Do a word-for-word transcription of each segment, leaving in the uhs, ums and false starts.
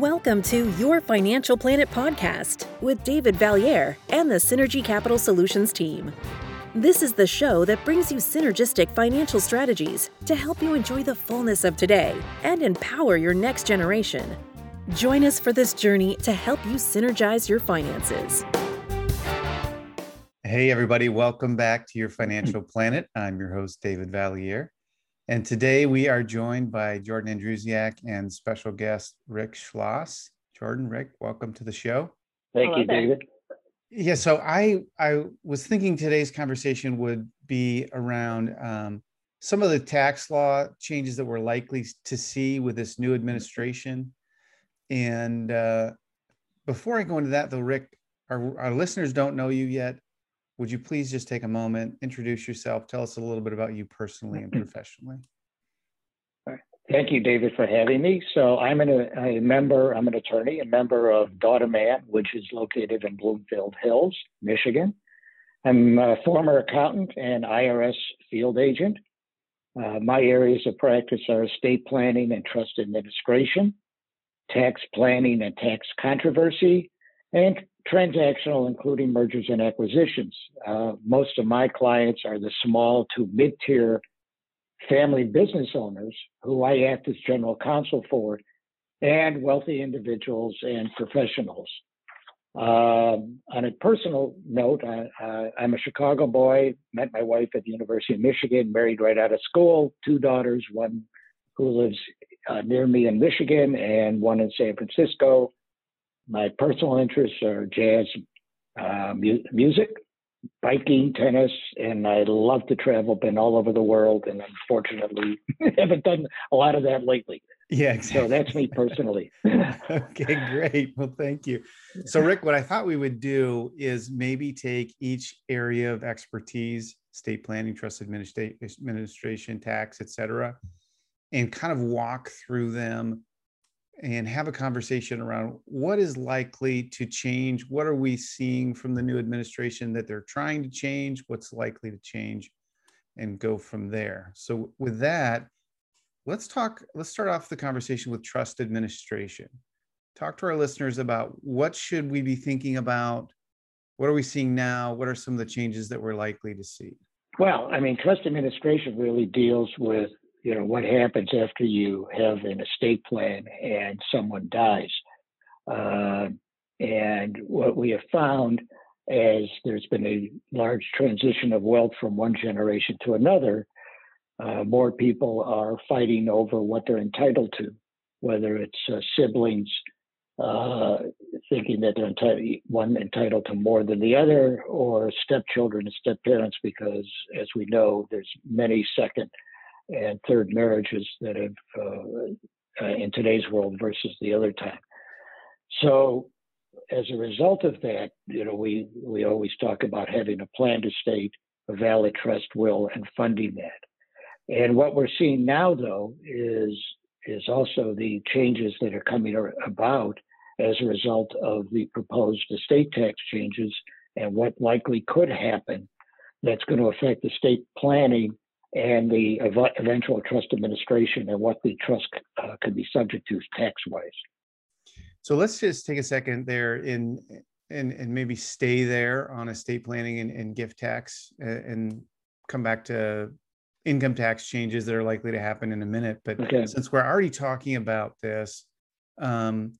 Welcome to Your Financial Planet podcast with David Vallieres and the Synergy Capital Solutions team. This is the show that brings you synergistic financial strategies to help you enjoy the fullness of today and empower your next generation. Join us for this journey to help you synergize your finances. Hey, everybody. Welcome back to Your Financial Planet. I'm your host, David Vallieres. And today we are joined by Jordan Andrusiak and special guest Rick Schloss. Jordan, Rick, welcome to the show. Thank Hello, you, David. David. Yeah, so I I was thinking today's conversation would be around um, some of the tax law changes that we're likely to see with this new administration. And uh, before I go into that, though, Rick, our, our listeners don't know you yet. Would you please just take a moment, introduce yourself, tell us a little bit about you personally and professionally? Thank you, David, for having me. So I'm an, a member, I'm an attorney, a member of Dawda Mann, which is located in Bloomfield Hills, Michigan. I'm a former accountant and I R S field agent. Uh, my areas of practice are estate planning and trust administration, tax planning and tax controversy, and transactional, including mergers and acquisitions. Uh, most of my clients are the small to mid-tier family business owners who I act as general counsel for, and wealthy individuals and professionals. Um, on a personal note, I, I, I'm a Chicago boy, met my wife at the University of Michigan, married right out of school, two daughters, one who lives uh, near me in Michigan and one in San Francisco. My personal interests are jazz, uh, mu- music, biking, tennis, and I love to travel. Been all over the world, and unfortunately, haven't done a lot of that lately. Yeah, exactly. So that's me personally. Okay, great. Well, thank you. So, Rick, what I thought we would do is maybe take each area of expertise, estate planning, trust administration, tax, et cetera, and kind of walk through them and have a conversation around what is likely to change. What are we seeing from the new administration that they're trying to change? What's likely to change, and go from there. So with that, let's talk, let's start off the conversation with trust administration. Talk to our listeners about what should we be thinking about? What are we seeing now? What are some of the changes that we're likely to see? Well, I mean, trust administration really deals with you know, what happens after you have an estate plan and someone dies. Uh, and what we have found as there's been a large transition of wealth from one generation to another, uh, more people are fighting over what they're entitled to, whether it's uh, siblings uh, thinking that they're entitled, one entitled to more than the other, or stepchildren and stepparents, because as we know, there's many second and third marriages that have uh, uh, in today's world versus the other time. So as a result of that, you know, we, we always talk about having a planned estate, a valid trust will, and funding that. And what we're seeing now, though, is, is also the changes that are coming about as a result of the proposed estate tax changes and what likely could happen that's going to affect estate planning and the ev- eventual trust administration and what the trust uh, could be subject to tax-wise. So let's just take a second there in, in, and maybe stay there on estate planning and, and gift tax and, and come back to income tax changes that are likely to happen in a minute. But okay, since we're already talking about this, um,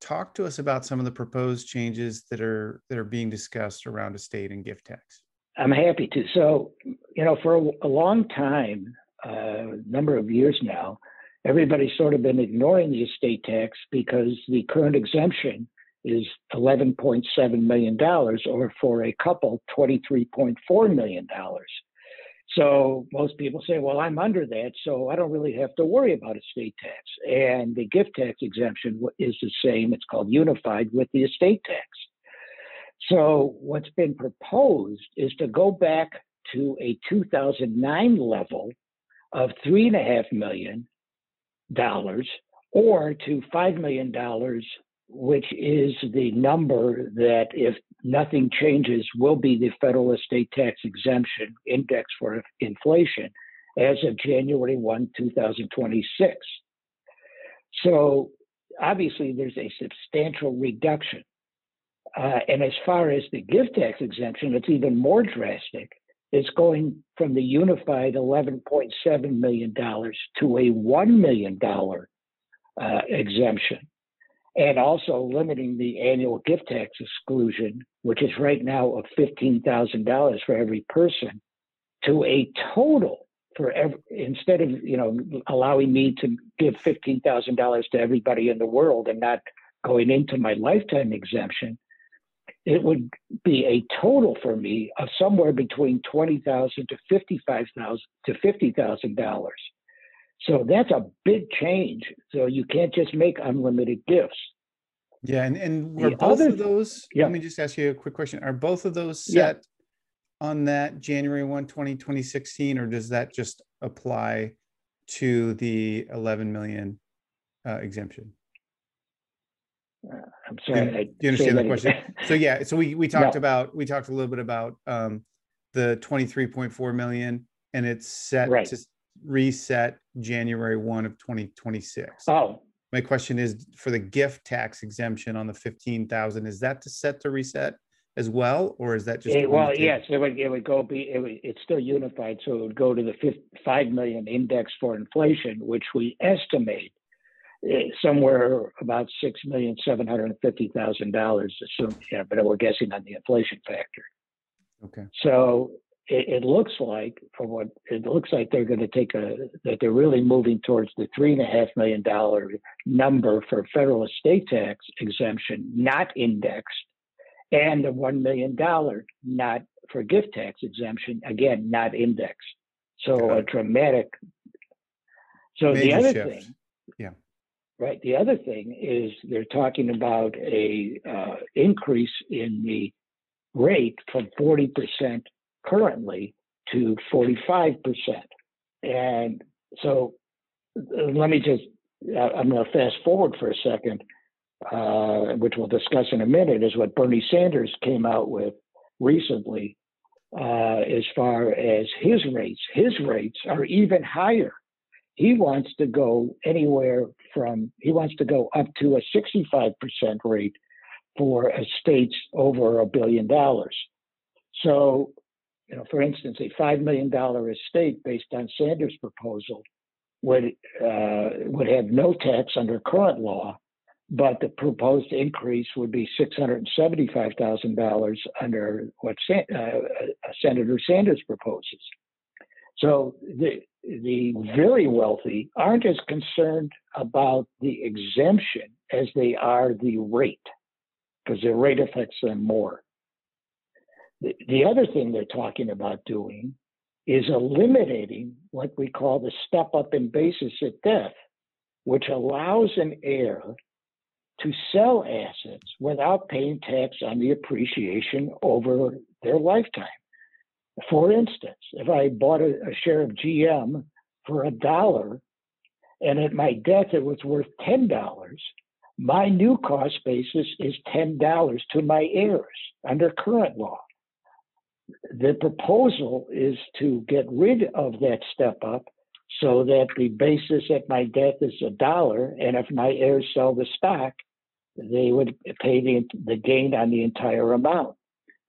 talk to us about some of the proposed changes that are that are being discussed around estate and gift tax. I'm happy to. So, you know, for a, a long time, a uh, number of years now, everybody's sort of been ignoring the estate tax because the current exemption is eleven point seven million dollars, or for a couple, twenty-three point four million dollars. So most people say, well, I'm under that, so I don't really have to worry about estate tax. And the gift tax exemption is the same. It's called unified with the estate tax. So what's been proposed is to go back to a two thousand nine level of three and a half million dollars or to five million dollars, which is the number that, if nothing changes, will be the federal estate tax exemption index for inflation as of January first, two thousand twenty-six. So obviously there's a substantial reduction. Uh, and as far as the gift tax exemption, it's even more drastic. It's going from the unified eleven point seven million dollars to a one million dollars uh, exemption, and also limiting the annual gift tax exclusion, which is right now of fifteen thousand dollars for every person, to a total for every, instead of, you know, allowing me to give fifteen thousand dollars to everybody in the world and not going into my lifetime exemption, it would be a total for me of somewhere between twenty thousand dollars to fifty-five thousand dollars to fifty thousand dollars. So that's a big change. So you can't just make unlimited gifts. Yeah, and, and were the both other, of those, yeah. let me just ask you a quick question. Are both of those set yeah. on that January first, twenty sixteen, or does that just apply to the eleven million uh, exemption? Uh, I'm sorry. Do you, do you understand the question? So yeah, so we, we talked no. about, we talked a little bit about um, the twenty-three point four million, and it's set right. to reset January first of twenty twenty-six. Oh, my question is for the gift tax exemption on the fifteen thousand, is that to set to reset as well, or is that just it, well, yes, it would it would go be it would, it's still unified, so it would go to the five million index for inflation, which we estimate somewhere about six million seven hundred and fifty thousand dollars, assuming, yeah, but we're guessing on the inflation factor. Okay. So it, it looks like, from what it looks like, they're going to take a that they're really moving towards the three and a half million dollar number for federal estate tax exemption, not indexed, and the one million dollar not for gift tax exemption, again not indexed. So okay. a dramatic. So Major the other shift. thing. Yeah. Right. The other thing is they're talking about a uh, increase in the rate from forty percent currently to forty-five percent. And so let me just, I'm going to fast forward for a second, uh, which we'll discuss in a minute, is what Bernie Sanders came out with recently uh, as far as his rates. His rates are even higher. He wants to go anywhere from, he wants to go up to a sixty-five percent rate for estates over a billion dollars. So, you know, for instance, a five million dollar estate based on Sanders' proposal would, uh, would have no tax under current law, but the proposed increase would be six hundred seventy-five thousand dollars under what San, uh, Senator Sanders proposes. So the the very wealthy aren't as concerned about the exemption as they are the rate, because the rate affects them more. The, the other thing they're talking about doing is eliminating what we call the step up in basis at death, which allows an heir to sell assets without paying tax on the appreciation over their lifetime. For instance, if I bought a, a share of G M for a dollar, and at my death it was worth ten dollars, my new cost basis is ten dollars to my heirs under current law. The proposal is to get rid of that step up so that the basis at my death is a dollar, and if my heirs sell the stock, they would pay the, the gain on the entire amount.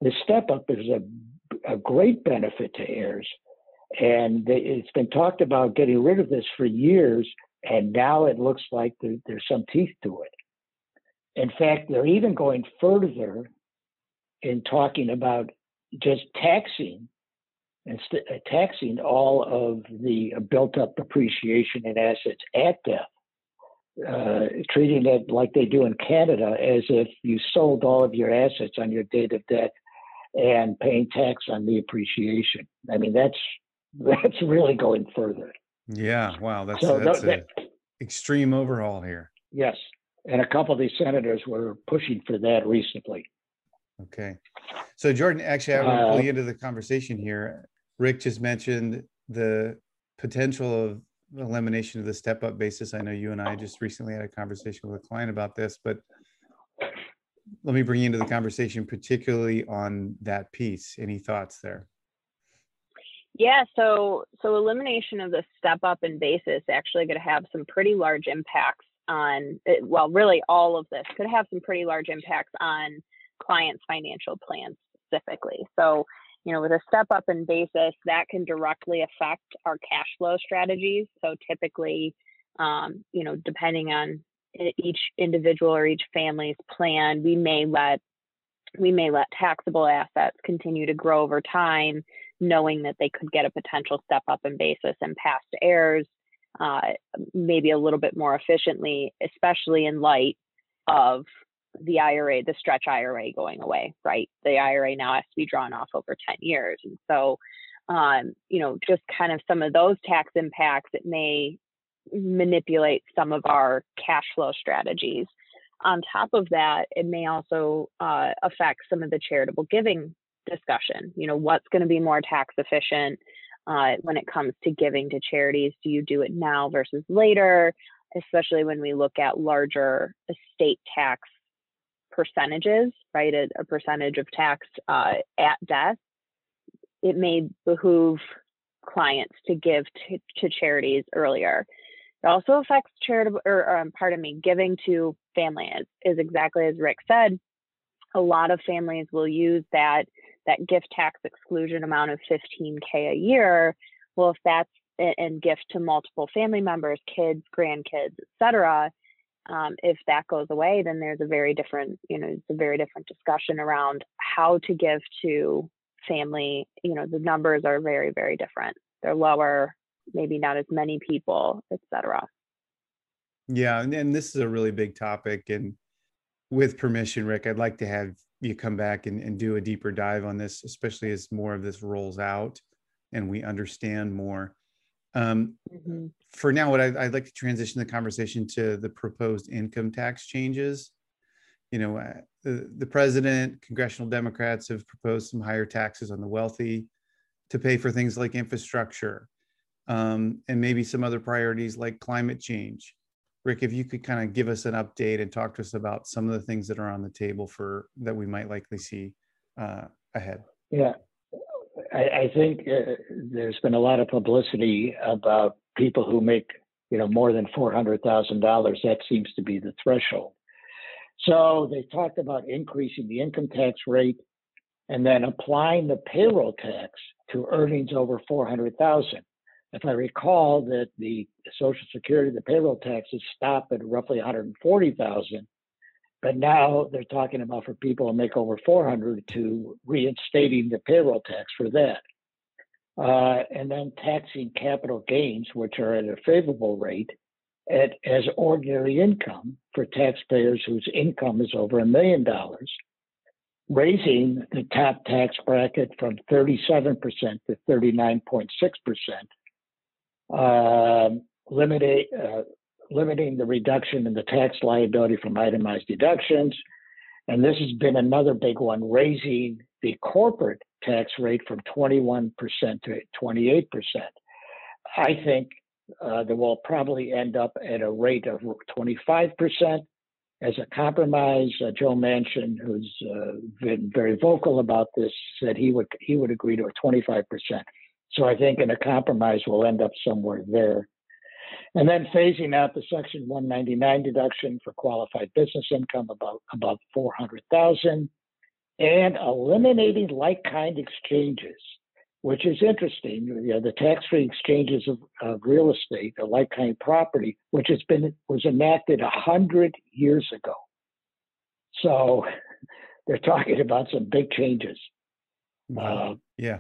The step up is a a great benefit to heirs, and they, it's been talked about getting rid of this for years, and now it looks like there, there's some teeth to it. In fact, they're even going further in talking about just taxing and st- taxing all of the built-up depreciation in assets at death, uh, treating it like they do in Canada, as if you sold all of your assets on your date of death and paying tax on the appreciation. I mean, that's that's really going further. Yeah, wow, that's, so that's that, an extreme overhaul here. Yes, and a couple of these senators were pushing for that recently. Okay, so Jordan, actually, I want to pull you into the conversation here. Rick just mentioned the potential of elimination of the step-up basis. I know you and I just recently had a conversation with a client about this, but let me bring you into the conversation, particularly on that piece. Any thoughts there? Yeah, so so elimination of the step up in basis actually going to have some pretty large impacts on, well, really all of this could have some pretty large impacts on clients' financial plans specifically. So, you know, with a step up in basis, that can directly affect our cash flow strategies. So typically, um, you know, depending on each individual or each family's plan, we may let we may let taxable assets continue to grow over time, knowing that they could get a potential step up in basis and past heirs, uh, maybe a little bit more efficiently, especially in light of the I R A, the stretch I R A going away, right? The I R A now has to be drawn off over ten years. And so, um, you know, just kind of some of those tax impacts, it may manipulate some of our cash flow strategies. On top of that, it may also uh, affect some of the charitable giving discussion. You know, what's going to be more tax efficient uh, when it comes to giving to charities? Do you do it now versus later, especially when we look at larger estate tax percentages, right? A, a percentage of tax uh, at death. It may behoove clients to give to, to charities earlier. It also affects charitable, or um, pardon me, giving to families. Is exactly as Rick said. A lot of families will use that that gift tax exclusion amount of fifteen K a year. Well, if that's and gift to multiple family members, kids, grandkids, et cetera. Um, if that goes away, then there's a very different, you know, it's a very different discussion around how to give to family. You know, the numbers are very, very different. They're lower. Maybe not as many people, et cetera. Yeah, and, and this is a really big topic. And with permission, Rick, I'd like to have you come back and, and do a deeper dive on this, especially as more of this rolls out and we understand more. Um, mm-hmm. For now, what I'd, I'd like to transition the conversation to the proposed income tax changes. You know, uh, the, the president, congressional Democrats have proposed some higher taxes on the wealthy to pay for things like infrastructure. Um, and maybe some other priorities like climate change. Rick, if you could kind of give us an update and talk to us about some of the things that are on the table for that we might likely see uh, ahead. Yeah, I, I think uh, there's been a lot of publicity about people who make, you know, more than four hundred thousand dollars. That seems to be the threshold. So they talked about increasing the income tax rate and then applying the payroll tax to earnings over four hundred thousand. If I recall that the Social Security, the payroll taxes stop at roughly one hundred forty thousand, but now they're talking about for people who make over four hundred to reinstating the payroll tax for that. Uh, and then taxing capital gains, which are at a favorable rate, at, as ordinary income for taxpayers whose income is over a million dollars, raising the top tax bracket from thirty-seven percent to thirty-nine point six percent. Uh, limiting, uh, limiting the reduction in the tax liability from itemized deductions. And this has been another big one, raising the corporate tax rate from twenty-one percent to twenty-eight percent. I think uh, that we'll probably end up at a rate of twenty-five percent as a compromise. Uh, Joe Manchin, who's uh, been very vocal about this, said he would he would agree to a twenty-five percent. So I think in a compromise, we'll end up somewhere there. And then phasing out the Section one ninety-nine deduction for qualified business income about, about four hundred thousand dollars, and eliminating like-kind exchanges, which is interesting. You know, the tax-free exchanges of, of real estate, the like-kind property, which has been was enacted one hundred years ago. So they're talking about some big changes. Wow. Uh, yeah.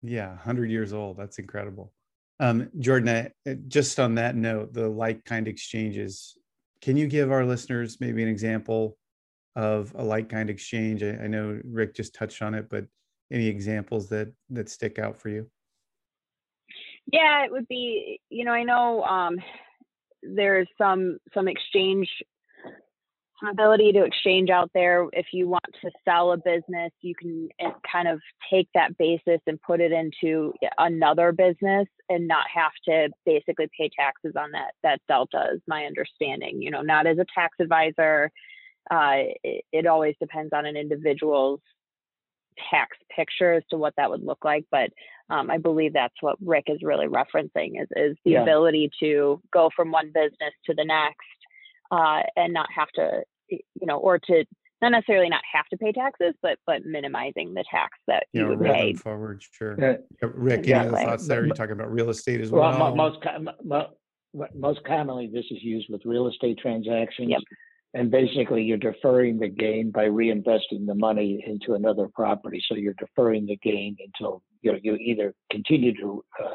Yeah, one hundred years old. That's incredible. Um, Jordan, I, just on that note, the like-kind exchanges, can you give our listeners maybe an example of a like-kind exchange? I, I know Rick just touched on it, but any examples that that stick out for you? Yeah, it would be, you know, I know um, there's some some exchange, some ability to exchange out there. If you want to sell a business, you can kind of take that basis and put it into another business and not have to basically pay taxes on that. That delta is my understanding, you know, not as a tax advisor. Uh, it, it always depends on an individual's tax picture as to what that would look like. But um, I believe that's what Rick is really referencing is, is the yeah. ability to go from one business to the next. uh, and not have to, you know, or to not necessarily not have to pay taxes, but but minimizing the tax that you, know, you would pay forward. Sure, yeah. Rick, exactly. Any other thoughts there? You're talking about real estate as well. well most most commonly, this is used with real estate transactions, yep. And basically, you're deferring the gain by reinvesting the money into another property. So you're deferring the gain until you know you either continue to uh,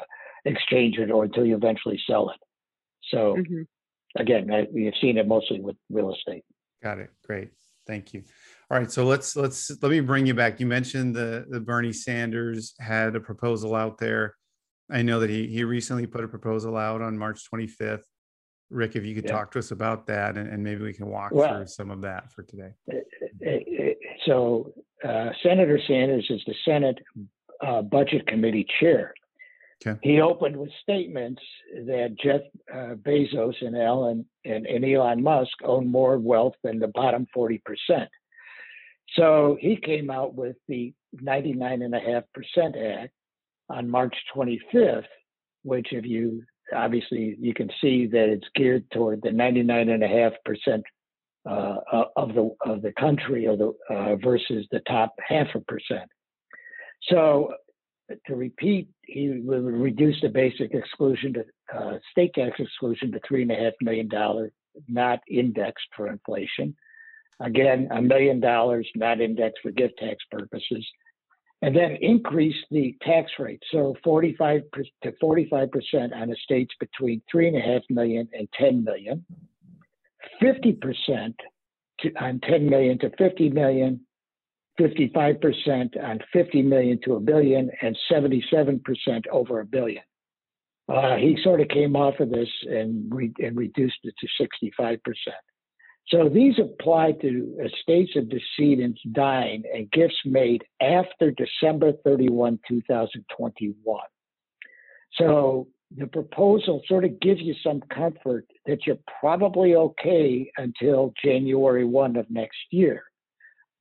exchange it or until you eventually sell it. So mm-hmm. again, I, you've seen it mostly with real estate. Got it. Great. Thank you. All right. So let's let's let me bring you back. You mentioned the, the Bernie Sanders had a proposal out there. I know that he he recently put a proposal out on March twenty-fifth. Rick, if you could yeah. talk to us about that, and, and maybe we can walk well, through some of that for today. It, it, it, so uh, Senator Sanders is the Senate uh, Budget Committee chair. Okay. He opened with statements that Jeff uh, Bezos and Elon and, and Elon Musk own more wealth than the bottom forty percent. So he came out with the ninety-nine point five percent Act on March twenty-fifth, which if you obviously you can see that it's geared toward the ninety-nine point five percent uh, of the of the country or the, uh, versus the top half a percent. So to repeat, he would reduce the basic exclusion to uh, state tax exclusion to three and a half million dollars, not indexed for inflation. Again, a million dollars, not indexed for gift tax purposes, and then increase the tax rate. So forty-five to forty-five percent on estates between three and a half million and ten million, fifty percent on ten million to fifty million. fifty-five percent on fifty million to a billion, and seventy-seven percent over a billion. Uh, he sort of came off of this and, re- and reduced it to sixty-five percent. So these apply to estates of decedents dying and gifts made after December thirty-first, two thousand twenty-one. So the proposal sort of gives you some comfort that you're probably okay until January first of next year.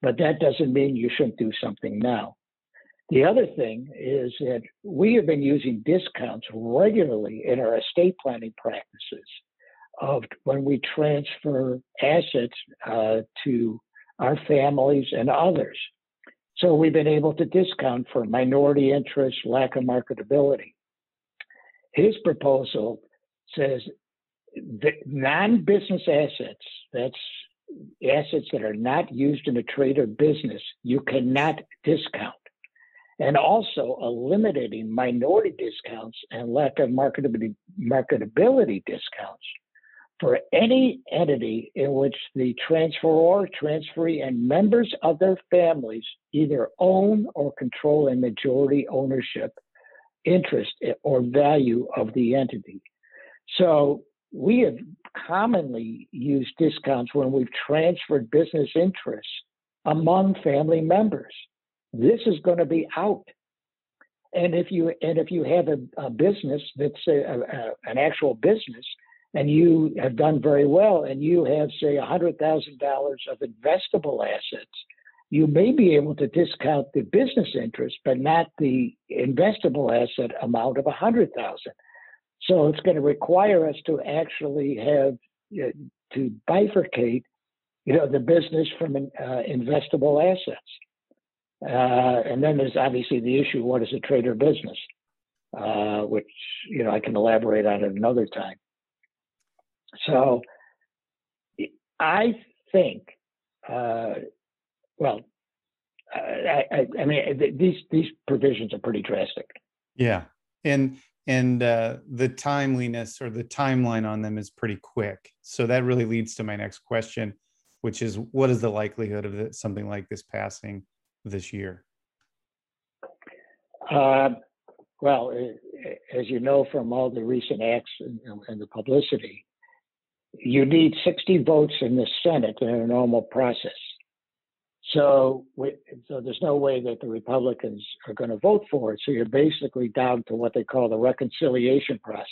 But that doesn't mean you shouldn't do something now. The other thing is that we have been using discounts regularly in our estate planning practices of when we transfer assets uh, to our families and others. So we've been able to discount for minority interest, lack of marketability. His proposal says that non-business assets, that's assets that are not used in a trade or business, you cannot discount. And also eliminating minority discounts and lack of marketability, marketability discounts for any entity in which the transferor, transferee, and members of their families either own or control a majority ownership interest or value of the entity. So we have commonly used discounts when we've transferred business interests among family members. This is going to be out. And if you and if you have a, a business that's a, a, an actual business and you have done very well and you have, say, one hundred thousand dollars of investable assets, you may be able to discount the business interest, but not the investable asset amount of one hundred thousand dollars. So it's going to require us to actually have uh, to bifurcate, you know, the business from an, uh, investable assets. Uh, and then there's obviously the issue: what is a trade or business? Uh, which you know I can elaborate on at another time. So I think, uh, well, I, I, I mean, these these provisions are pretty drastic. Yeah, and. And uh, the timeliness or the timeline on them is pretty quick. So that really leads to my next question, which is, what is the likelihood of the, something like this passing this year? Uh, well, as you know from all the recent acts and, and the publicity, you need sixty votes in the Senate in a normal process. So, we, so there's no way that the Republicans are going to vote for it. So you're basically down to what they call the reconciliation process.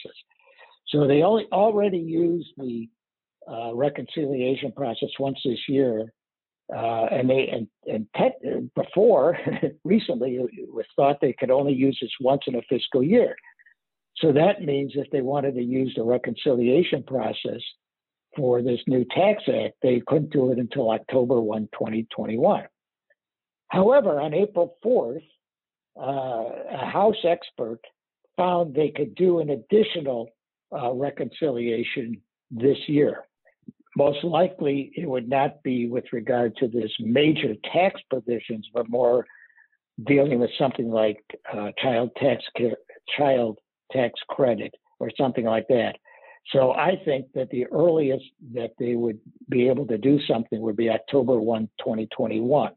So they only, already used the uh, reconciliation process once this year, uh, and they and, and te- before recently it was thought they could only use this once in a fiscal year. So that means if they wanted to use the reconciliation process, for this new tax act, they couldn't do it until October first, twenty twenty-one. However, on April fourth, uh, a House expert found they could do an additional uh, reconciliation this year. Most likely, it would not be with regard to this major tax provisions, but more dealing with something like uh, child tax care, child tax credit or something like that. So I think that the earliest that they would be able to do something would be October first, twenty twenty-one.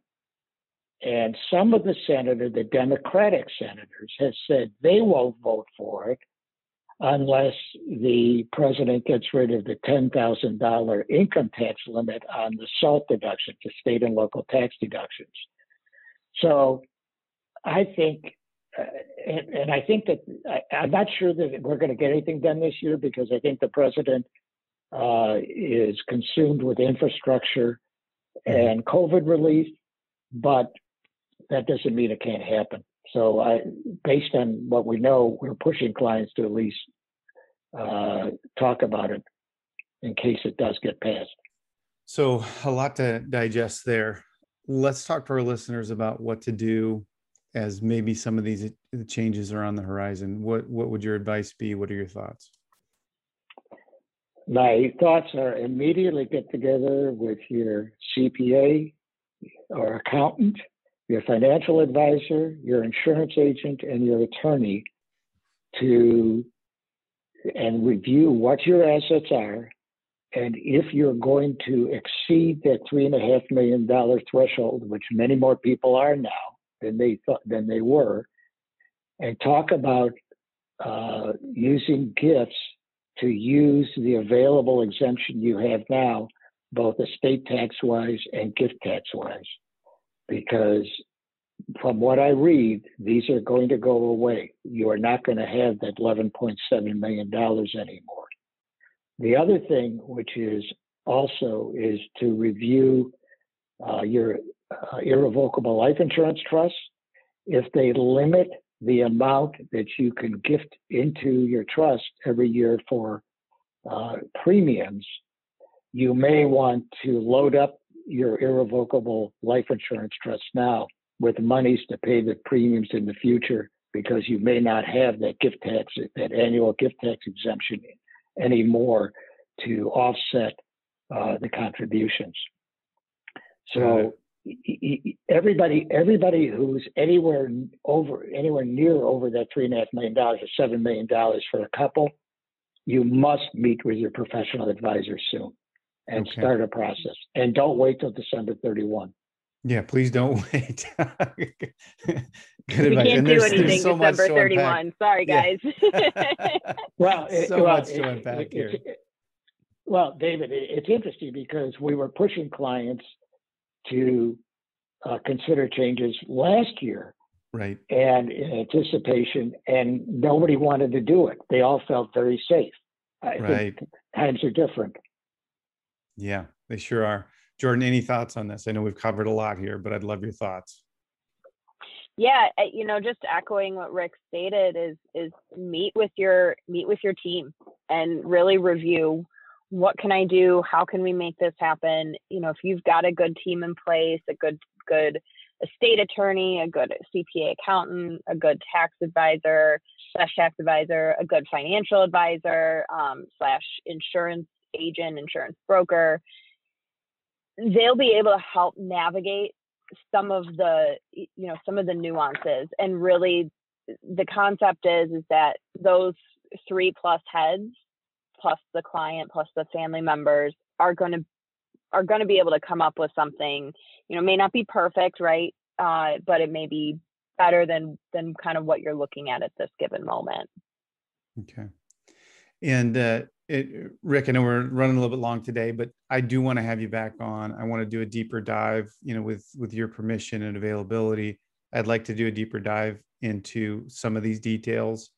And some of the senator, the Democratic senators, has said they won't vote for it unless the president gets rid of the ten thousand dollars income tax limit on the SALT deductions, the state and local tax deductions. So I think, uh, and, and I think that I, I'm not sure that we're going to get anything done this year, because I think the president uh, is consumed with infrastructure and COVID relief, but that doesn't mean it can't happen. So I, based on what we know, we're pushing clients to at least uh, talk about it in case it does get passed. So a lot to digest there. Let's talk to our listeners about what to do as maybe some of these changes are on the horizon. What, what would your advice be? What are your thoughts? My thoughts are immediately get together with your C P A or accountant, your financial advisor, your insurance agent, and your attorney to and review what your assets are, and if you're going to exceed that three and a half million dollar threshold, which many more people are now than they thought than they were, and talk about uh, using gifts to use the available exemption you have now, both estate tax wise and gift tax wise. Because from what I read, these are going to go away. You are not going to have that eleven point seven million dollars anymore. The other thing, which is also, is to review uh, your uh, irrevocable life insurance trust. If they limit the amount that you can gift into your trust every year for uh, premiums, you may want to load up your irrevocable life insurance trust now with monies to pay the premiums in the future, because you may not have that gift tax, that annual gift tax exemption anymore to offset uh, the contributions. So everybody, everybody who's anywhere over, anywhere near over that three and a half million dollars or seven million dollars for a couple, you must meet with your professional advisor soon. And okay. Start a process, and don't wait till December thirty-first. Yeah, please don't wait. Good we advice. Can't and do anything so December thirty-first. Sorry, guys. Yeah. well, it, so well, much it, to unpack it, here. It, it, well, David, it, it's interesting because we were pushing clients to uh, consider changes last year, right? And in anticipation, and nobody wanted to do it. They all felt very safe. I right. think times are different. Yeah, they sure are. Jordan, any thoughts on this? I know we've covered a lot here, but I'd love your thoughts. Yeah, you know, just echoing what Rick stated is is meet with your meet with your team and really review, what can I do? How can we make this happen? You know, if you've got a good team in place, a good good estate attorney, a good C P A accountant, a good tax advisor, slash tax advisor, a good financial advisor, um, slash insurance agent, insurance broker, they'll be able to help navigate some of the, you know, some of the nuances. And really the concept is, is that those three plus heads, plus the client, plus the family members are going to, are going to be able to come up with something, you know, may not be perfect, right? Uh, but it may be better than, than kind of what you're looking at at this given moment. Okay. And, uh, It, Rick, I know we're running a little bit long today, but I do want to have you back on. I want to do a deeper dive, you know, with, with your permission and availability. I'd like to do a deeper dive into some of these details.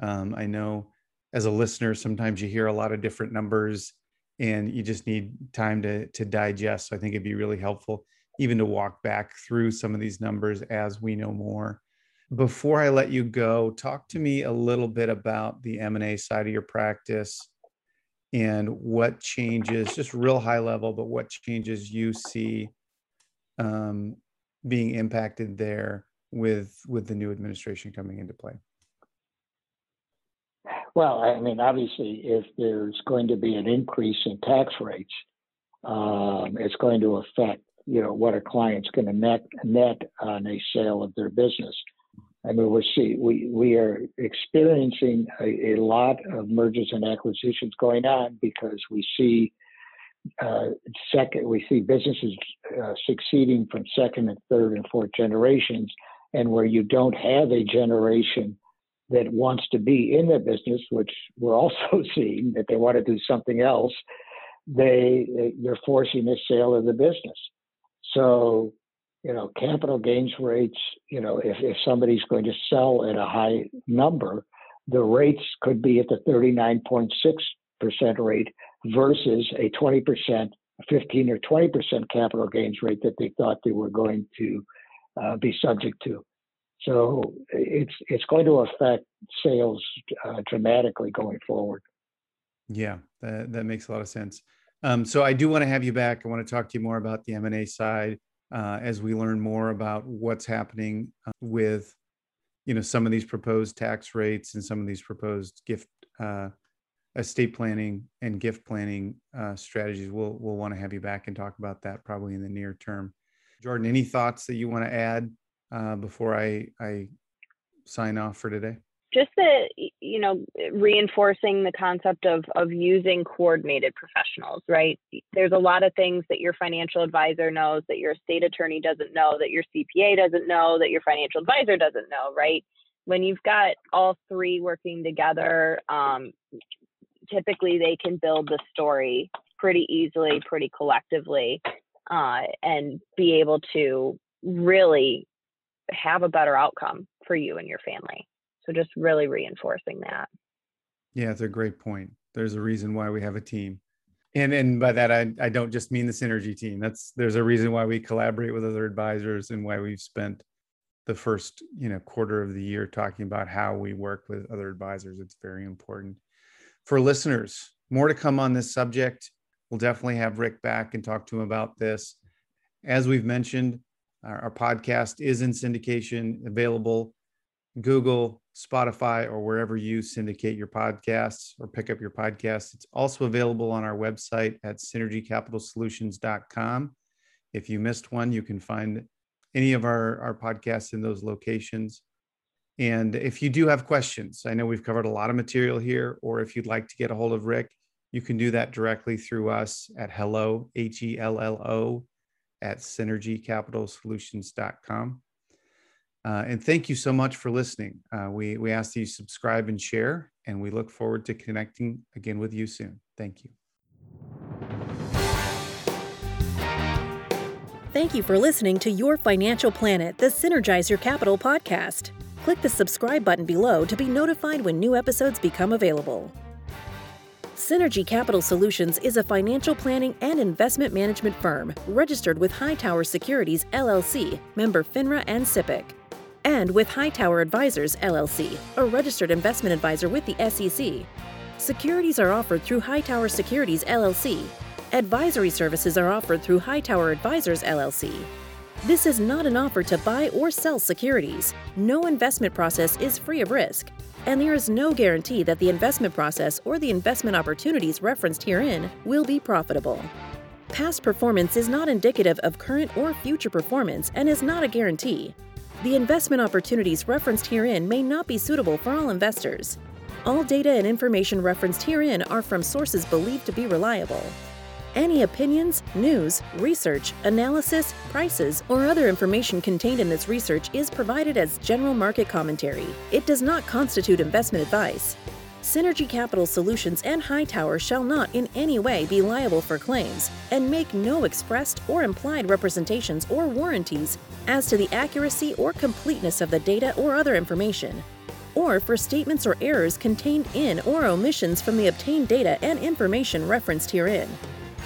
Um, I know as a listener, sometimes you hear a lot of different numbers and you just need time to, to digest. So I think it'd be really helpful even to walk back through some of these numbers as we know more. Before I let you go, talk to me a little bit about the M and A side of your practice. and what changes, just real high level, but what changes you see um, being impacted there with with the new administration coming into play? Well, I mean, obviously, if there's going to be an increase in tax rates, um, it's going to affect, you know, what a client's going to net net on a sale of their business. I mean, we're see we we are experiencing a, a lot of mergers and acquisitions going on because we see uh, second we see businesses uh, succeeding from second and third and fourth generations, and where you don't have a generation that wants to be in the business, which we're also seeing that they want to do something else, they they're forcing a sale of the business. So, you know, capital gains rates, you know, if, if somebody's going to sell at a high number, the rates could be at the thirty-nine point six percent rate versus a twenty percent, fifteen or twenty percent capital gains rate that they thought they were going to uh, be subject to. So it's it's going to affect sales uh, dramatically going forward. Yeah, that, that makes a lot of sense. Um, so I do want to have you back. I want to talk to you more about the M and A side. Uh, as we learn more about what's happening uh, with, you know, some of these proposed tax rates and some of these proposed gift, uh, estate planning and gift planning uh, strategies, we'll we'll want to have you back and talk about that probably in the near term. Jordan, any thoughts that you want to add uh, before I I sign off for today? Just the, you know, reinforcing the concept of, of using coordinated professionals, right? There's a lot of things that your financial advisor knows, that your estate attorney doesn't know, that your C P A doesn't know, that your financial advisor doesn't know, right? When you've got all three working together, um, typically they can build the story pretty easily, pretty collectively, uh, and be able to really have a better outcome for you and your family. So just really reinforcing that. Yeah, it's a great point. There's a reason why we have a team. And and by that, I, I don't just mean the Synergy team. That's there's a reason why we collaborate with other advisors and why we've spent the first, you know, quarter of the year talking about how we work with other advisors. It's very important. For listeners, more to come on this subject. We'll definitely have Rick back and talk to him about this. As we've mentioned, our, our podcast is in syndication, available Google, Spotify, or wherever you syndicate your podcasts or pick up your podcasts. It's also available on our website at synergy capital solutions dot com. If you missed one, you can find any of our, our podcasts in those locations. And if you do have questions, I know we've covered a lot of material here, or if you'd like to get a hold of Rick, you can do that directly through us at hello, H E L L O, at synergy capital solutions dot com. Uh, and thank you so much for listening. Uh, we, we ask that you subscribe and share, and we look forward to connecting again with you soon. Thank you. Thank you for listening to Your Financial Planet, the Synergize Your Capital podcast. Click the subscribe button below to be notified when new episodes become available. Synergy Capital Solutions is a financial planning and investment management firm registered with Hightower Securities, L L C, member FINRA and S I P C. And with Hightower Advisors, L L C, a registered investment advisor with the S E C. Securities are offered through Hightower Securities, L L C. Advisory services are offered through Hightower Advisors, L L C. This is not an offer to buy or sell securities. No investment process is free of risk, and there is no guarantee that the investment process or the investment opportunities referenced herein will be profitable. Past performance is not indicative of current or future performance and is not a guarantee. The investment opportunities referenced herein may not be suitable for all investors. All data and information referenced herein are from sources believed to be reliable. Any opinions, news, research, analysis, prices, or other information contained in this research is provided as general market commentary. It does not constitute investment advice. Synergy Capital Solutions and Hightower shall not in any way be liable for claims and make no expressed or implied representations or warranties as to the accuracy or completeness of the data or other information, or for statements or errors contained in or omissions from the obtained data and information referenced herein.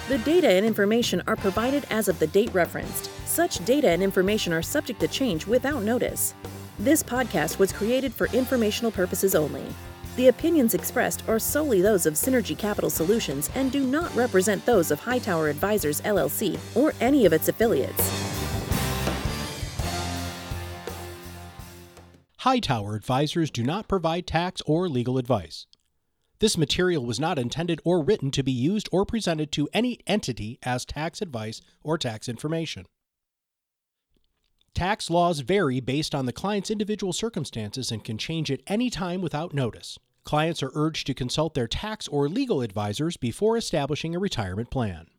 The data and information are provided as of the date referenced. Such data and information are subject to change without notice. This podcast was created for informational purposes only. The opinions expressed are solely those of Synergy Capital Solutions and do not represent those of Hightower Advisors, L L C, or any of its affiliates. Hightower Advisors do not provide tax or legal advice. This material was not intended or written to be used or presented to any entity as tax advice or tax information. Tax laws vary based on the client's individual circumstances and can change at any time without notice. Clients are urged to consult their tax or legal advisors before establishing a retirement plan.